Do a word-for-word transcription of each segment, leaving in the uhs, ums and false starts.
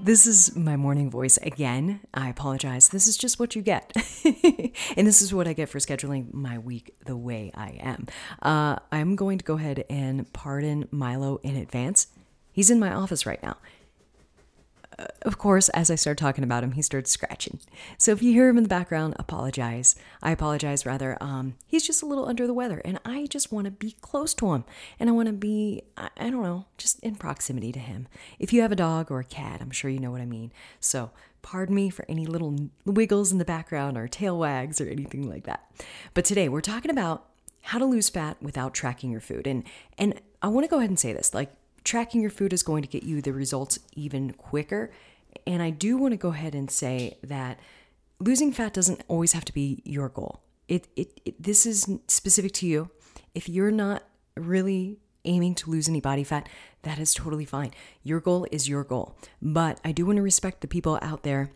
This is my morning voice again. I apologize. This is just what you get. And this is what I get for scheduling my week the way I am. Uh, I'm going to go ahead and pardon Milo in advance. He's in my office right now. Uh, of course, as I start talking about him, he starts scratching. So if you hear him in the background, apologize. I apologize rather. Um, he's just a little under the weather, and I just want to be close to him. And I want to be, I, I don't know, just in proximity to him. If you have a dog or a cat, I'm sure you know what I mean. So pardon me for any little wiggles in the background or tail wags or anything like that. But today we're talking about how to lose fat without tracking your food. And, and I want to go ahead and say this, like, tracking your food is going to get you the results even quicker. And I do want to go ahead and say that losing fat doesn't always have to be your goal. It, it, it this is specific to you. If you're not really aiming to lose any body fat, that is totally fine. Your goal is your goal. But I do want to respect the people out there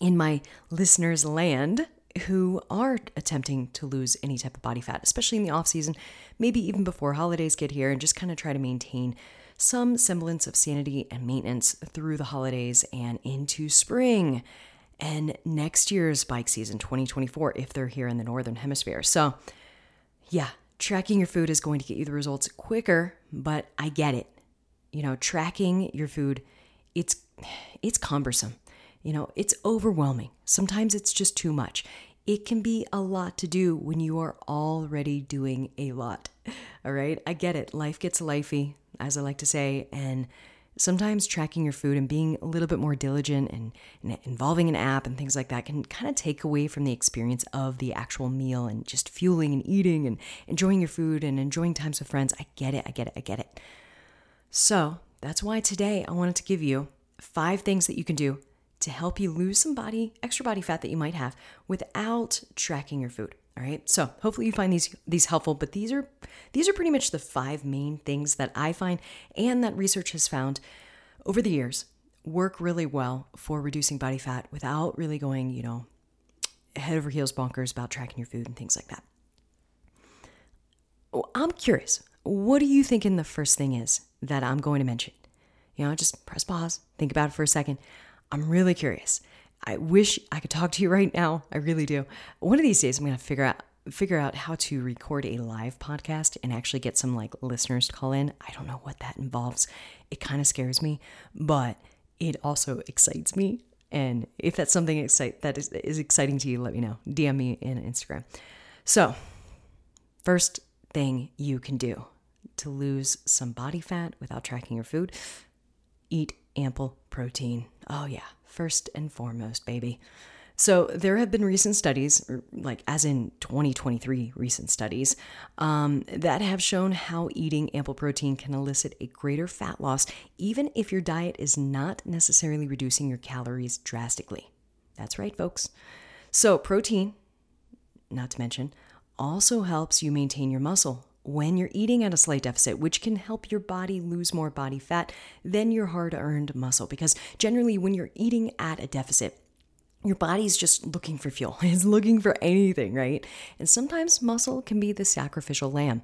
in my listeners' land who are attempting to lose any type of body fat, especially in the off season, maybe even before holidays get here, and just kind of try to maintain some semblance of sanity and maintenance through the holidays and into spring and next year's bike season, twenty twenty-four, if they're here in the Northern Hemisphere. So yeah, tracking your food is going to get you the results quicker, but I get it. You know, tracking your food, it's, it's cumbersome. You know, it's overwhelming. Sometimes it's just too much. It can be a lot to do when you are already doing a lot. All right. I get it. Life gets lifey, as I like to say. And sometimes tracking your food and being a little bit more diligent and, and involving an app and things like that can kind of take away from the experience of the actual meal and just fueling and eating and enjoying your food and enjoying times with friends. I get it. I get it. I get it. So that's why today I wanted to give you five things that you can do to help you lose some body, extra body fat that you might have without tracking your food. All right. So hopefully you find these, these helpful, but these are, these are pretty much the five main things that I find and that research has found over the years work really well for reducing body fat without really going, you know, head over heels bonkers about tracking your food and things like that. Well, I'm curious, what do you think in the first thing is that I'm going to mention? You know, just press pause, think about it for a second. I'm really curious. I wish I could talk to you right now. I really do. One of these days, I'm going to figure out figure out how to record a live podcast and actually get some like listeners to call in. I don't know what that involves. It kind of scares me, but it also excites me. And if that's something excite that is, is exciting to you, let me know. D M me in Instagram. So, first thing you can do to lose some body fat without tracking your food, eat ample protein. Oh yeah. First and foremost, baby. So there have been recent studies, like as in twenty twenty-three recent studies, um, that have shown how eating ample protein can elicit a greater fat loss, even if your diet is not necessarily reducing your calories drastically. That's right, folks. So protein, not to mention, also helps you maintain your muscle when you're eating at a slight deficit, which can help your body lose more body fat than your hard-earned muscle. Because generally, when you're eating at a deficit, your body's just looking for fuel. It's looking for anything, right? And sometimes muscle can be the sacrificial lamb.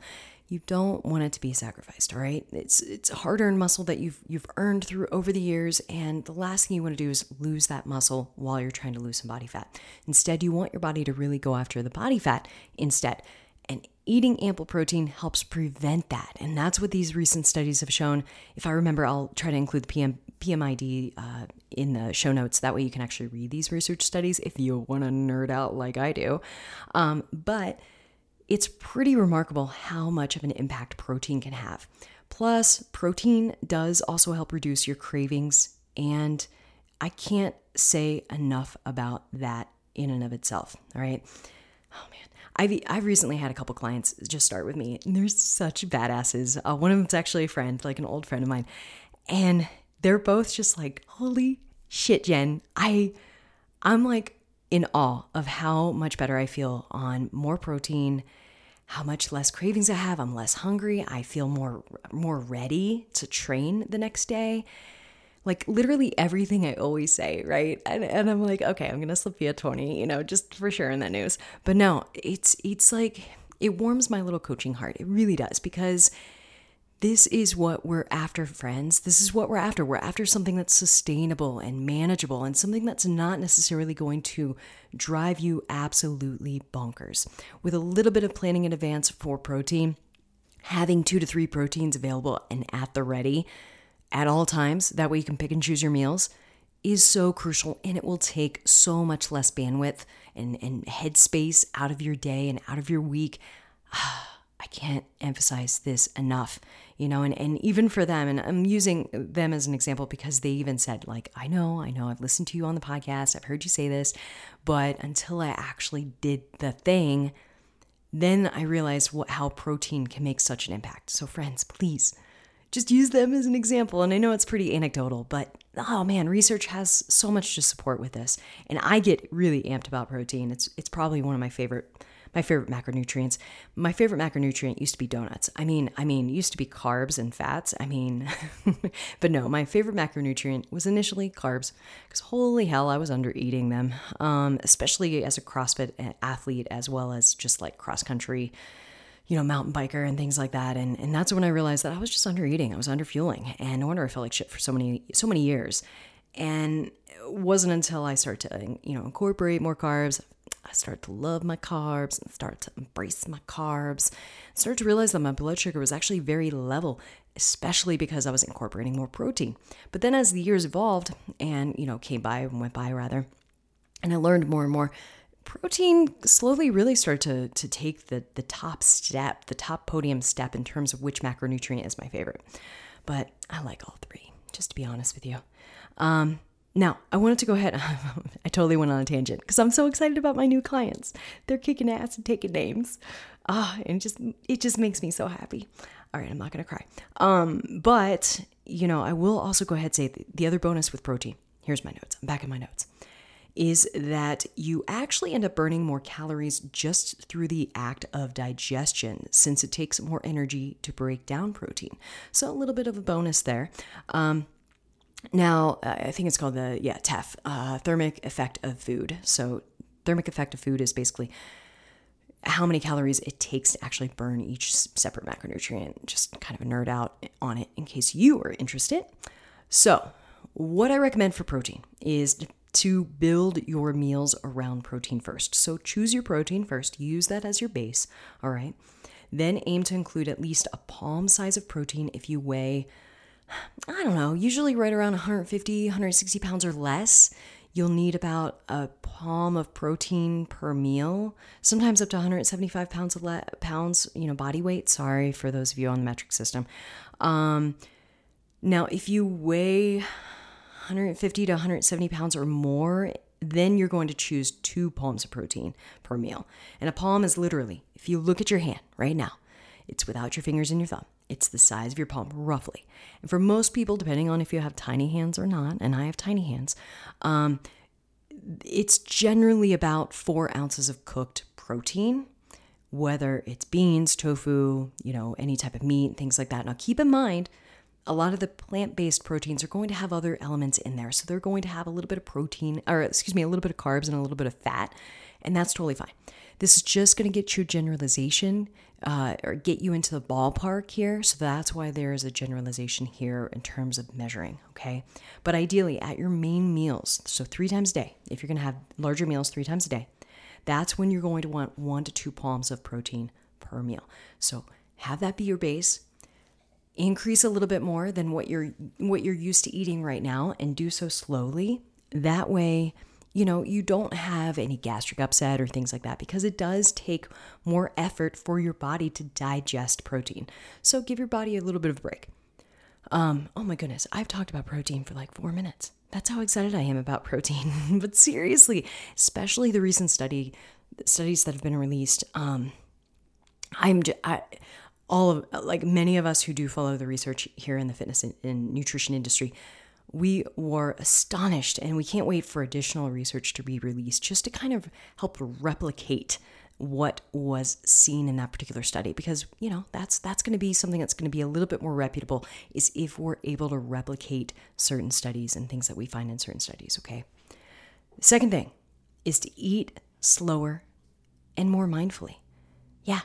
You don't want it to be sacrificed, all right? It's it's hard-earned muscle that you've you've earned through over the years, and the last thing you want to do is lose that muscle while you're trying to lose some body fat. Instead, you want your body to really go after the body fat instead. And eating ample protein helps prevent that. And that's what these recent studies have shown. If I remember, I'll try to include the P M, P M I D uh, in the show notes. That way you can actually read these research studies if you want to nerd out like I do. Um, but it's pretty remarkable how much of an impact protein can have. Plus, protein does also help reduce your cravings. And I can't say enough about that in and of itself. All right. Oh, man. I've, I've recently had a couple clients just start with me, and they're such badasses. Uh, one of them's actually a friend, like an old friend of mine. And they're both just like, holy shit, Jen. I, I'm like in awe of how much better I feel on more protein, how much less cravings I have. I'm less hungry. I feel more more ready to train the next day. Like literally everything I always say, right? And, and I'm like, okay, I'm going to slip you a twenty, you know, just for sharing that news. But no, it's it's like it warms my little coaching heart. It really does, because this is what we're after, friends. This is what we're after. We're after something that's sustainable and manageable, and something that's not necessarily going to drive you absolutely bonkers. With a little bit of planning in advance for protein, having two to three proteins available and at the ready at all times, that way you can pick and choose your meals, is so crucial, and it will take so much less bandwidth and, and headspace out of your day and out of your week. I can't emphasize this enough, you know, and, and even for them, and I'm using them as an example because they even said, like, I know, I know, I've listened to you on the podcast, I've heard you say this, but until I actually did the thing, then I realized what, how protein can make such an impact. So friends, please just use them as an example. And I know it's pretty anecdotal, but oh man, research has so much to support with this. And I get really amped about protein. It's, it's probably one of my favorite My favorite macronutrients. My favorite macronutrient used to be donuts. I mean, I mean, used to be carbs and fats. I mean, but no, my favorite macronutrient was initially carbs, because holy hell, I was under eating them, um, especially as a CrossFit athlete, as well as just like cross country, you know, mountain biker and things like that. And and that's when I realized that I was just under eating. I was under fueling, and no wonder I felt like shit for so many, so many years. And it wasn't until I started to, you know, incorporate more carbs, I started to love my carbs and start to embrace my carbs. I started to realize that my blood sugar was actually very level, especially because I was incorporating more protein. But then as the years evolved and, you know, came by and went by rather, and I learned more and more, protein slowly really started to, to take the, the top step, the top podium step in terms of which macronutrient is my favorite. But I like all three, just to be honest with you. Um, Now, I wanted to go ahead, I totally went on a tangent because I'm so excited about my new clients. They're kicking ass and taking names. Ah, oh, and just it just makes me so happy. All right, I'm not going to cry. Um, but, you know, I will also go ahead and say the, the other bonus with protein, here's my notes, I'm back in my notes, is that you actually end up burning more calories just through the act of digestion, since it takes more energy to break down protein. So a little bit of a bonus there. Um Now, uh, I think it's called the, yeah, T E F, uh, thermic effect of food. So thermic effect of food is basically how many calories it takes to actually burn each separate macronutrient. Just kind of a nerd out on it in case you are interested. So what I recommend for protein is to build your meals around protein first. So choose your protein first, use that as your base, all right? Then aim to include at least a palm size of protein if you weigh, I don't know, usually right around one fifty, one sixty pounds or less. You'll need about a palm of protein per meal, sometimes up to one seventy-five pounds, le- pounds, you know, body weight. Sorry for those of you on the metric system. Um, now, if you weigh one fifty to one seventy pounds or more, then you're going to choose two palms of protein per meal. And a palm is literally, if you look at your hand right now, it's without your fingers and your thumb. It's the size of your palm, roughly. And for most people, depending on if you have tiny hands or not, and I have tiny hands, um, it's generally about four ounces of cooked protein, whether it's beans, tofu, you know, any type of meat, things like that. Now, keep in mind, a lot of the plant-based proteins are going to have other elements in there. So they're going to have a little bit of protein, or excuse me, a little bit of carbs and a little bit of fat. And that's totally fine. This is just going to get your generalization uh, or get you into the ballpark here. So that's why there is a generalization here in terms of measuring, okay? But ideally, at your main meals, so three times a day, if you're going to have larger meals three times a day, that's when you're going to want one to two palms of protein per meal. So have that be your base. Increase a little bit more than what you're what you're used to eating right now, and do so slowly. That way, you know, you don't have any gastric upset or things like that, because it does take more effort for your body to digest protein. So give your body a little bit of a break. Um, oh my goodness, I've talked about protein for like four minutes. That's how excited I am about protein. But seriously, especially the recent study studies that have been released. Um, I'm just, I, all of like many of us who do follow the research here in the fitness and, and nutrition industry, we were astonished, and we can't wait for additional research to be released just to kind of help replicate what was seen in that particular study, because, you know, that's that's going to be something that's going to be a little bit more reputable, is if we're able to replicate certain studies and things that we find in certain studies, okay? The second thing is to eat slower and more mindfully. Yeah,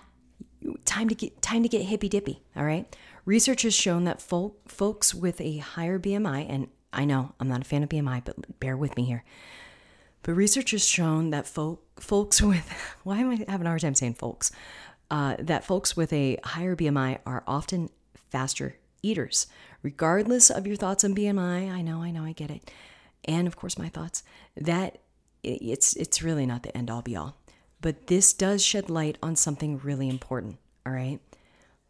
time to get time to get hippy-dippy, all right? Research has shown that fol- folks with a higher B M I, and I know I'm not a fan of B M I, but bear with me here, but research has shown that folk, folks with, why am I having a hard time saying folks? Uh, that folks with a higher B M I are often faster eaters, regardless of your thoughts on B M I. I know, I know, I get it. And of course my thoughts, that it's, it's really not the end all be all, but this does shed light on something really important. All right.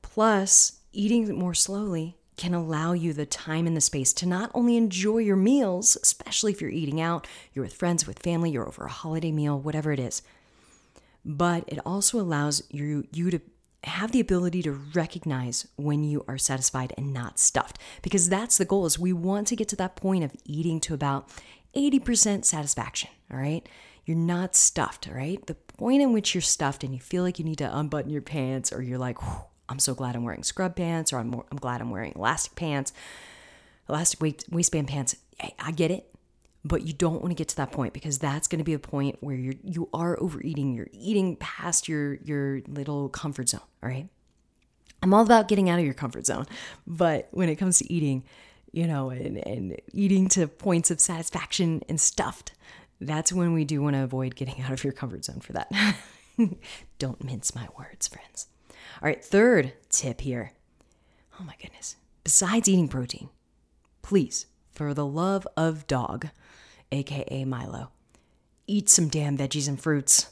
Plus, eating more slowly can allow you the time and the space to not only enjoy your meals, especially if you're eating out, you're with friends, with family, you're over a holiday meal, whatever it is, but it also allows you, you to have the ability to recognize when you are satisfied and not stuffed, because that's the goal, is we want to get to that point of eating to about eighty percent satisfaction, all right? You're not stuffed, all right? The point in which you're stuffed and you feel like you need to unbutton your pants, or you're like, I'm so glad I'm wearing scrub pants, or I'm, more, I'm glad I'm wearing elastic pants, elastic waist, waistband pants. I, I get it, but you don't want to get to that point, because that's going to be a point where you're, you are overeating. You're eating past your, your little comfort zone, all right? I'm all about getting out of your comfort zone, but when it comes to eating, you know, and, and eating to points of satisfaction and stuffed, that's when we do want to avoid getting out of your comfort zone for that. Don't mince my words, friends. All right, third tip here. Oh my goodness. Besides eating protein, please, for the love of dog, aka Milo, eat some damn veggies and fruits.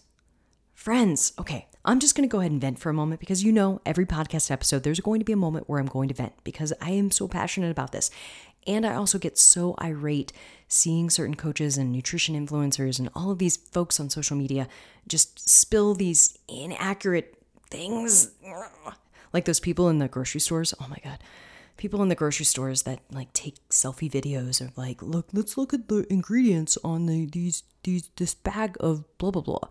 Friends, okay, I'm just going to go ahead and vent for a moment, because you know every podcast episode there's going to be a moment where I'm going to vent, because I am so passionate about this. And I also get so irate seeing certain coaches and nutrition influencers and all of these folks on social media just spill these inaccurate things, like those people in the grocery stores. Oh my God. People in the grocery stores that like take selfie videos of like, look, let's look at the ingredients on the, these, these, this bag of blah, blah, blah.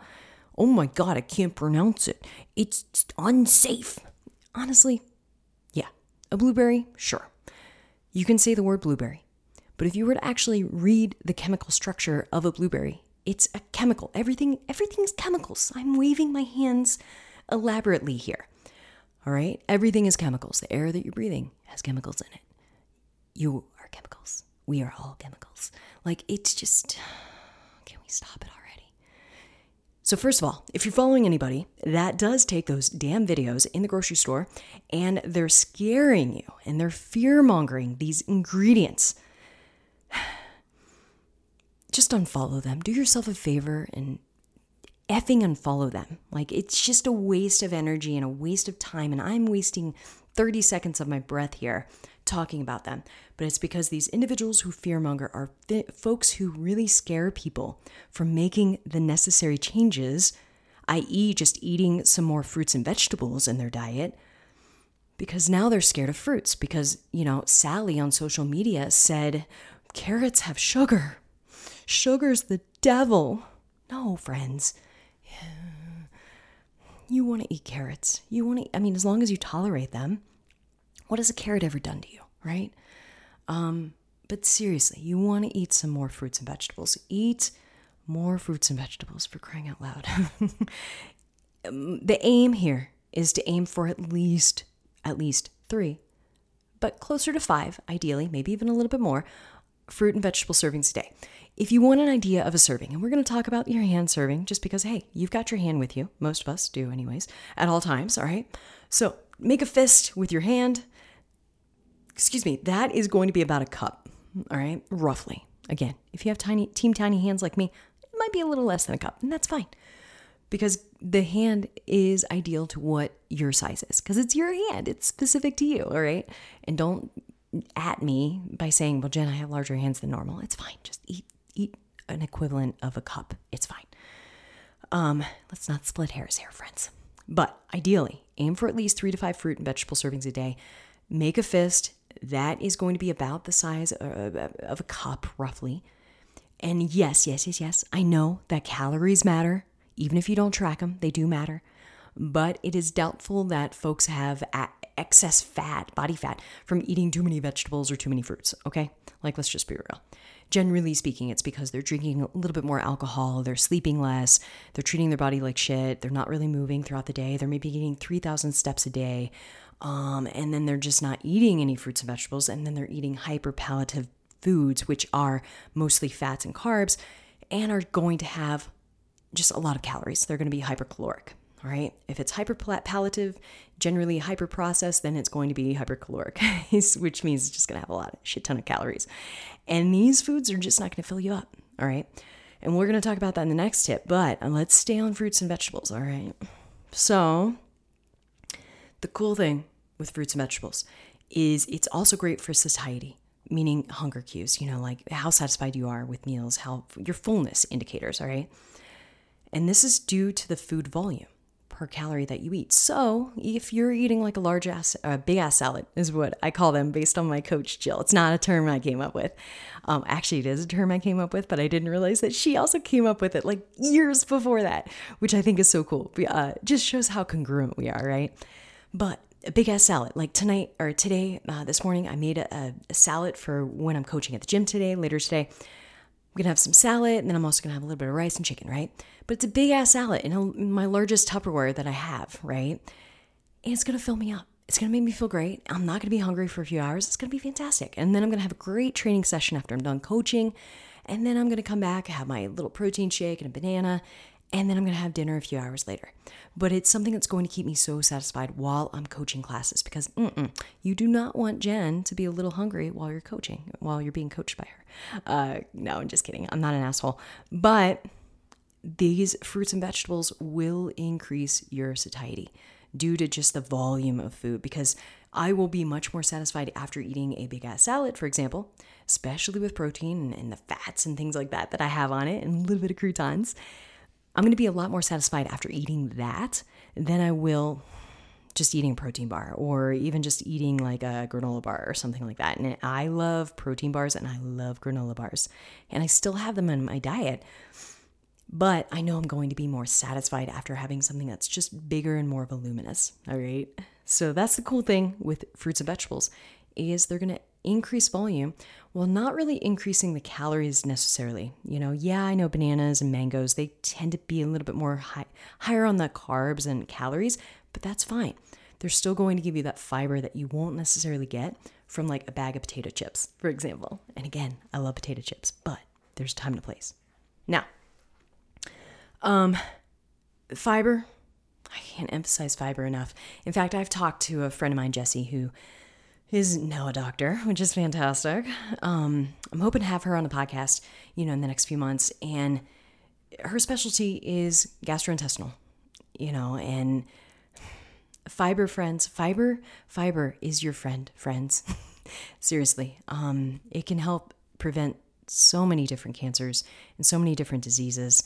Oh my God. I can't pronounce it. It's unsafe. Honestly. Yeah. A blueberry. Sure. You can say the word blueberry, but if you were to actually read the chemical structure of a blueberry, it's a chemical. Everything, everything's chemicals. I'm waving my hands elaborately here. All right. Everything is chemicals. The air that you're breathing has chemicals in it. You are chemicals. We are all chemicals. Like, it's just, can we stop it already? So first of all, if you're following anybody that does take those damn videos in the grocery store and they're scaring you and they're fear mongering these ingredients, just unfollow them. Do yourself a favor and effing unfollow them. Like, it's just a waste of energy and a waste of time. And I'm wasting thirty seconds of my breath here talking about them. But it's because these individuals who fearmonger are fi- folks who really scare people from making the necessary changes, that is just eating some more fruits and vegetables in their diet, because now they're scared of fruits. Because, you know, Sally on social media said, carrots have sugar. Sugar's the devil. No, friends. You want to eat carrots. You want to, I mean, as long as you tolerate them, what has a carrot ever done to you, right? Um, but seriously, you want to eat some more fruits and vegetables. Eat more fruits and vegetables, for crying out loud. The aim here is to aim for at least, at least three, but closer to five, ideally, maybe even a little bit more, fruit and vegetable servings a day. If you want an idea of a serving, and we're going to talk about your hand serving just because, hey, you've got your hand with you. Most of us do anyways, at all times, all right? So make a fist with your hand. Excuse me, that is going to be about a cup, all right? Roughly. Again, if you have tiny, team tiny hands like me, it might be a little less than a cup, and that's fine. Because the hand is ideal to what your size is, because it's your hand. It's specific to you, all right? And don't at me by saying, well, Jen, I have larger hands than normal. It's fine. Just eat. Eat an equivalent of a cup. It's fine. Um, let's not split hairs here, friends. But ideally, aim for at least three to five fruit and vegetable servings a day. Make a fist. That is going to be about the size of a cup, roughly. And yes, yes, yes, yes. I know that calories matter. even if you don't track them, they do matter. But it is doubtful that folks have excess fat, body fat, from eating too many vegetables or too many fruits, okay? Like, let's just be real. Generally speaking, it's because they're drinking a little bit more alcohol, they're sleeping less, they're treating their body like shit, they're not really moving throughout the day, they're maybe getting three thousand steps a day, um, and then they're just not eating any fruits and vegetables, and then they're eating hyper-palliative foods, which are mostly fats and carbs, and are going to have just a lot of calories. They're going to be hypercaloric. All right. If it's hyperpalliative, generally hyperprocessed, then it's going to be hypercaloric, which means it's just going to have a lot, shit ton of calories. And these foods are just not going to fill you up. All right. And we're going to talk about that in the next tip, but let's stay on fruits and vegetables. All right. So the cool thing with fruits and vegetables is it's also great for satiety, meaning hunger cues, you know, like how satisfied you are with meals, how your fullness indicators. All right. And this is due to the food volume per calorie that you eat. So if you're eating like a large ass, a uh, big ass salad is what I call them based on my coach, Jill. It's not a term I came up with. Um, actually, it is a term I came up with, but I didn't realize that she also came up with it like years before that, which I think is so cool. Uh, just shows how congruent we are, right? But a big ass salad, like tonight or today, uh, this morning, I made a, a salad for when I'm coaching at the gym today, later today. I'm going to have some salad, and then I'm also going to have a little bit of rice and chicken, right? But it's a big-ass salad in, a, in my largest Tupperware that I have, right? And it's going to fill me up. It's going to make me feel great. I'm not going to be hungry for a few hours. It's going to be fantastic. And then I'm going to have a great training session after I'm done coaching. And then I'm going to come back, have my little protein shake and a banana. And then I'm going to have dinner a few hours later. But it's something that's going to keep me so satisfied while I'm coaching classes, because mm-mm, you do not want Jen to be a little hungry while you're coaching, while you're being coached by her. Uh, no, I'm just kidding. I'm not an asshole. But these fruits and vegetables will increase your satiety due to just the volume of food, because I will be much more satisfied after eating a big ass salad, for example, especially with protein and the fats and things like that that I have on it and a little bit of croutons. I'm going to be a lot more satisfied after eating that than I will just eating a protein bar, or even just eating like a granola bar or something like that. And I love protein bars and I love granola bars, and I still have them in my diet. But I know I'm going to be more satisfied after having something that's just bigger and more voluminous, all right? So that's the cool thing with fruits and vegetables, is they're going to increase volume while not really increasing the calories necessarily. You know, yeah, I know bananas and mangoes, they tend to be a little bit more high, higher on the carbs and calories, but that's fine. They're still going to give you that fiber that you won't necessarily get from like a bag of potato chips, for example. And again, I love potato chips, but there's time and a place. Now, Um, fiber, I can't emphasize fiber enough. In fact, I've talked to a friend of mine, Jesse, who is now a doctor, which is fantastic. Um, I'm hoping to have her on the podcast, you know, in the next few months. And her specialty is gastrointestinal, you know, and fiber, friends, fiber, fiber is your friend, friends. Seriously. Um, it can help prevent so many different cancers and so many different diseases.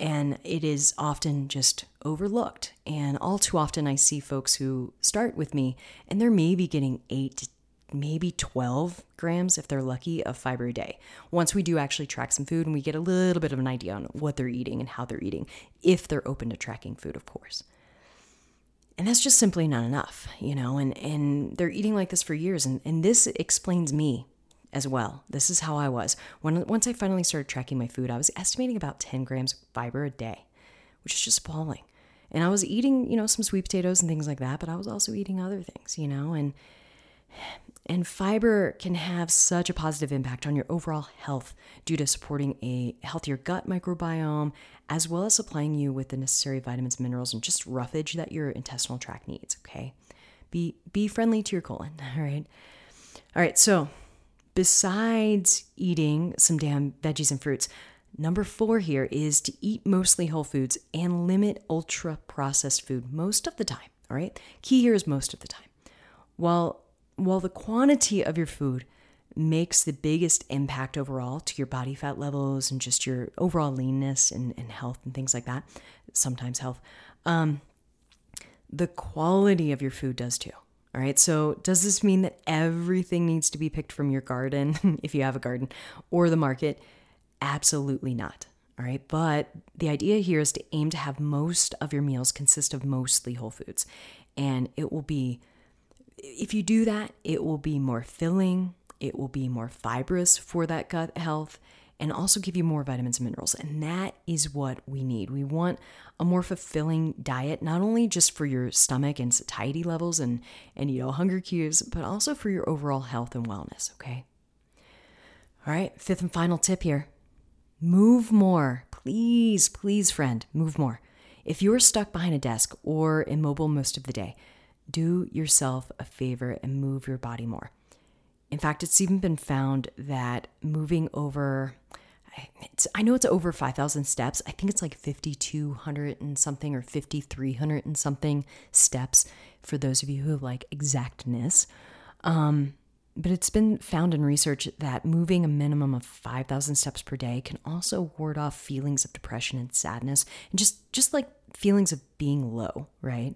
And it is often just overlooked. And all too often I see folks who start with me and they're maybe getting eight, maybe twelve grams, if they're lucky, of fiber a day. Once we do actually track some food and we get a little bit of an idea on what they're eating and how they're eating, if they're open to tracking food, of course. And that's just simply not enough, you know, and, and they're eating like this for years. And, and this explains me as well. This is how I was. When, once I finally started tracking my food, I was estimating about ten grams of fiber a day, which is just appalling. And I was eating, you know, some sweet potatoes and things like that, but I was also eating other things, you know, and, and fiber can have such a positive impact on your overall health due to supporting a healthier gut microbiome, as well as supplying you with the necessary vitamins, minerals, and just roughage that your intestinal tract needs. Okay. Be, be friendly to your colon. All right. All right. So besides eating some damn veggies and fruits, number four here is to eat mostly whole foods and limit ultra processed food most of the time. All right. Key here is most of the time. While, while the quantity of your food makes the biggest impact overall to your body fat levels and just your overall leanness and, and health and things like that, sometimes health, um, the quality of your food does too. All right, so does this mean that everything needs to be picked from your garden, if you have a garden, or the market? Absolutely not. All right, but the idea here is to aim to have most of your meals consist of mostly whole foods. And it will be, if you do that, it will be more filling, it will be more fibrous for that gut health, and also give you more vitamins and minerals. And that is what we need. We want a more fulfilling diet, not only just for your stomach and satiety levels and, and you know, hunger cues, but also for your overall health and wellness, okay? All right, fifth and final tip here. Move more. Please, please, friend, move more. If you're stuck behind a desk or immobile most of the day, do yourself a favor and move your body more. In fact, it's even been found that moving over, it's, I know it's over five thousand steps. I think it's like fifty-two hundred and something or fifty-three hundred and something steps for those of you who like exactness. Um, but it's been found in research that moving a minimum of five thousand steps per day can also ward off feelings of depression and sadness and just, just like feelings of being low, right?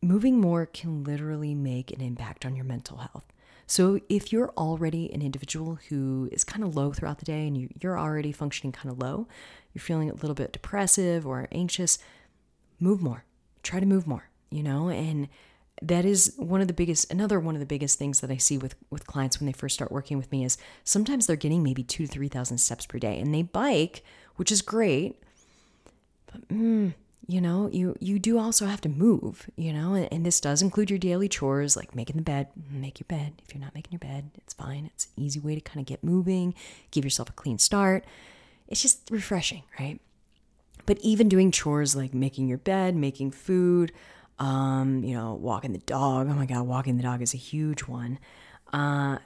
Moving more can literally make an impact on your mental health. So if you're already an individual who is kind of low throughout the day and you, you're already functioning kind of low, you're feeling a little bit depressive or anxious, move more. Try to move more, you know? And that is one of the biggest, another one of the biggest things that I see with, with clients when they first start working with me is sometimes they're getting maybe two to three thousand steps per day and they bike, which is great. But mm, you know, you, you do also have to move, you know, and, and this does include your daily chores, like making the bed, make your bed. If you're not making your bed, it's fine. It's an easy way to kind of get moving, give yourself a clean start. It's just refreshing, right? But even doing chores like making your bed, making food, um, you know, walking the dog. Oh my God, walking the dog is a huge one. Uh,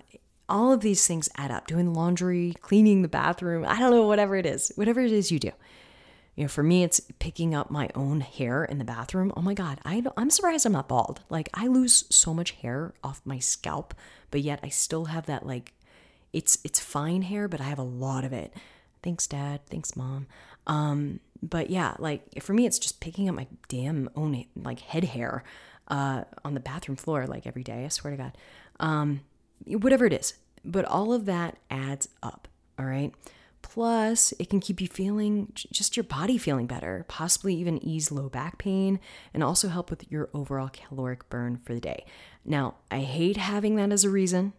all of these things add up. Doing laundry, cleaning the bathroom, I don't know, whatever it is, whatever it is you do. You know, for me, it's picking up my own hair in the bathroom. Oh my God, I I'm surprised I'm not bald. Like, I lose so much hair off my scalp, but yet I still have that, like, it's it's fine hair, but I have a lot of it. Thanks, Dad. Thanks, Mom. Um, but yeah, like, for me, it's just picking up my damn own, like, head hair uh, on the bathroom floor, like, every day. I swear to God. Um, whatever it is. But all of that adds up, all right? Plus, it can keep you feeling, just your body feeling better, possibly even ease low back pain, and also help with your overall caloric burn for the day. Now, I hate having that as a reason,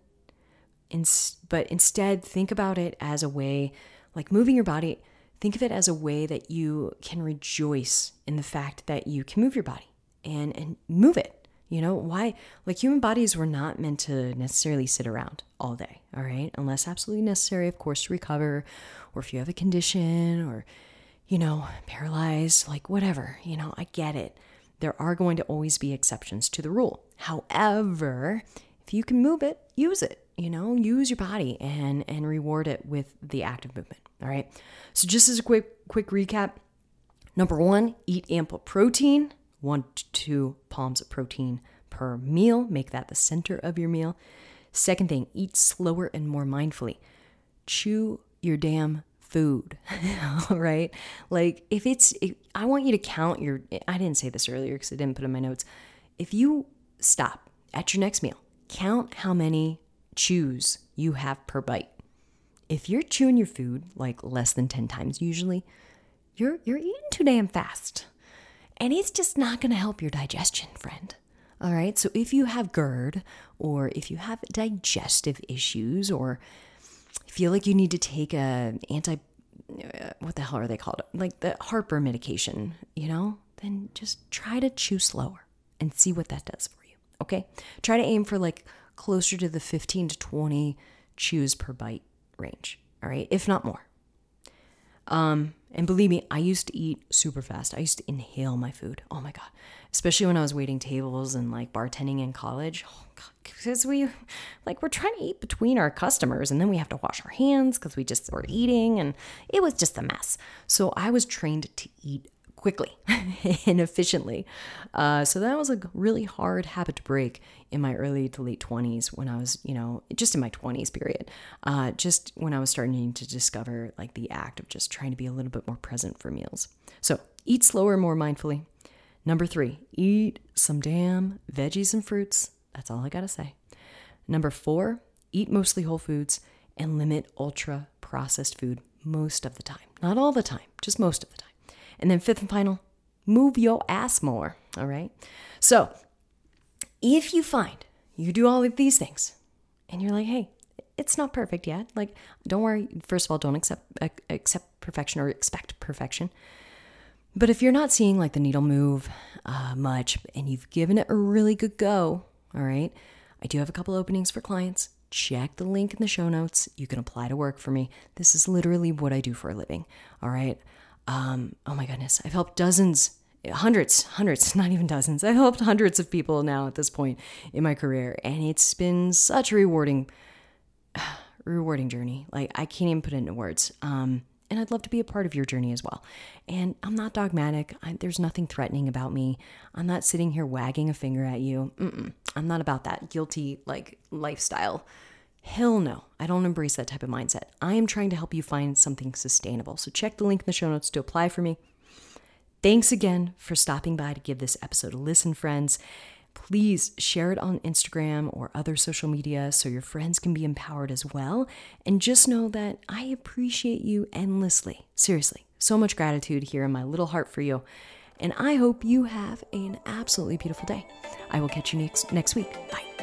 but instead think about it as a way, like moving your body, think of it as a way that you can rejoice in the fact that you can move your body and, and move it. You know, why? Like, human bodies were not meant to necessarily sit around all day, all right? Unless absolutely necessary, of course, to recover, or if you have a condition or, you know, paralyzed, like whatever, you know, I get it. There are going to always be exceptions to the rule. However, if you can move it, use it, you know, use your body and, and reward it with the active movement, all right? So just as a quick, quick recap, number one, eat ample protein. One to two palms of protein per meal. Make that the center of your meal. Second thing, eat slower and more mindfully. Chew your damn food, all right? Like, if it's, if, I want you to count your, I didn't say this earlier because I didn't put in my notes. If you stop at your next meal, count how many chews you have per bite. If you're chewing your food like less than ten times usually, you're you're eating too damn fast. And it's just not going to help your digestion, friend. All right? So if you have GERD, or if you have digestive issues, or feel like you need to take a anti, what the hell are they called? Like the heartburn medication, you know, then just try to chew slower and see what that does for you. Okay? Try to aim for like closer to the fifteen to twenty chews per bite range. All right? If not more. Um, and believe me, I used to eat super fast. I used to inhale my food. Oh my God. Especially when I was waiting tables and like bartending in college. Oh God. Cause we like, we're trying to eat between our customers and then we have to wash our hands cause we just were eating and it was just a mess. So I was trained to eat quickly and efficiently. Uh, so that was a really hard habit to break in my early to late twenties when I was, you know, just in my twenties period, uh, just when I was starting to discover like the act of just trying to be a little bit more present for meals. So eat slower, more mindfully. Number three, eat some damn veggies and fruits. That's all I gotta say. Number four, eat mostly whole foods and limit ultra processed food most of the time. Not all the time, just most of the time. And then fifth and final, move your ass more, all right? So if you find you do all of these things and you're like, hey, it's not perfect yet. Like, don't worry. First of all, don't accept accept perfection or expect perfection. But if you're not seeing like the needle move uh, much and you've given it a really good go, all right, I do have a couple openings for clients. Check the link in the show notes. You can apply to work for me. This is literally what I do for a living, all right? Um, oh my goodness. I've helped dozens, hundreds, hundreds, not even dozens. I've helped hundreds of people now at this point in my career. And it's been such a rewarding rewarding journey. Like, I can't even put it into words. Um, and I'd love to be a part of your journey as well. And I'm not dogmatic. I, there's nothing threatening about me. I'm not sitting here wagging a finger at you. Mm-mm. I'm not about that guilty, like, lifestyle. Hell no. I don't embrace that type of mindset. I am trying to help you find something sustainable. So check the link in the show notes to apply for me. Thanks again for stopping by to give this episode a listen, friends. Please share it on Instagram or other social media so your friends can be empowered as well. And just know that I appreciate you endlessly. Seriously, so much gratitude here in my little heart for you. And I hope you have an absolutely beautiful day. I will catch you next next week. Bye.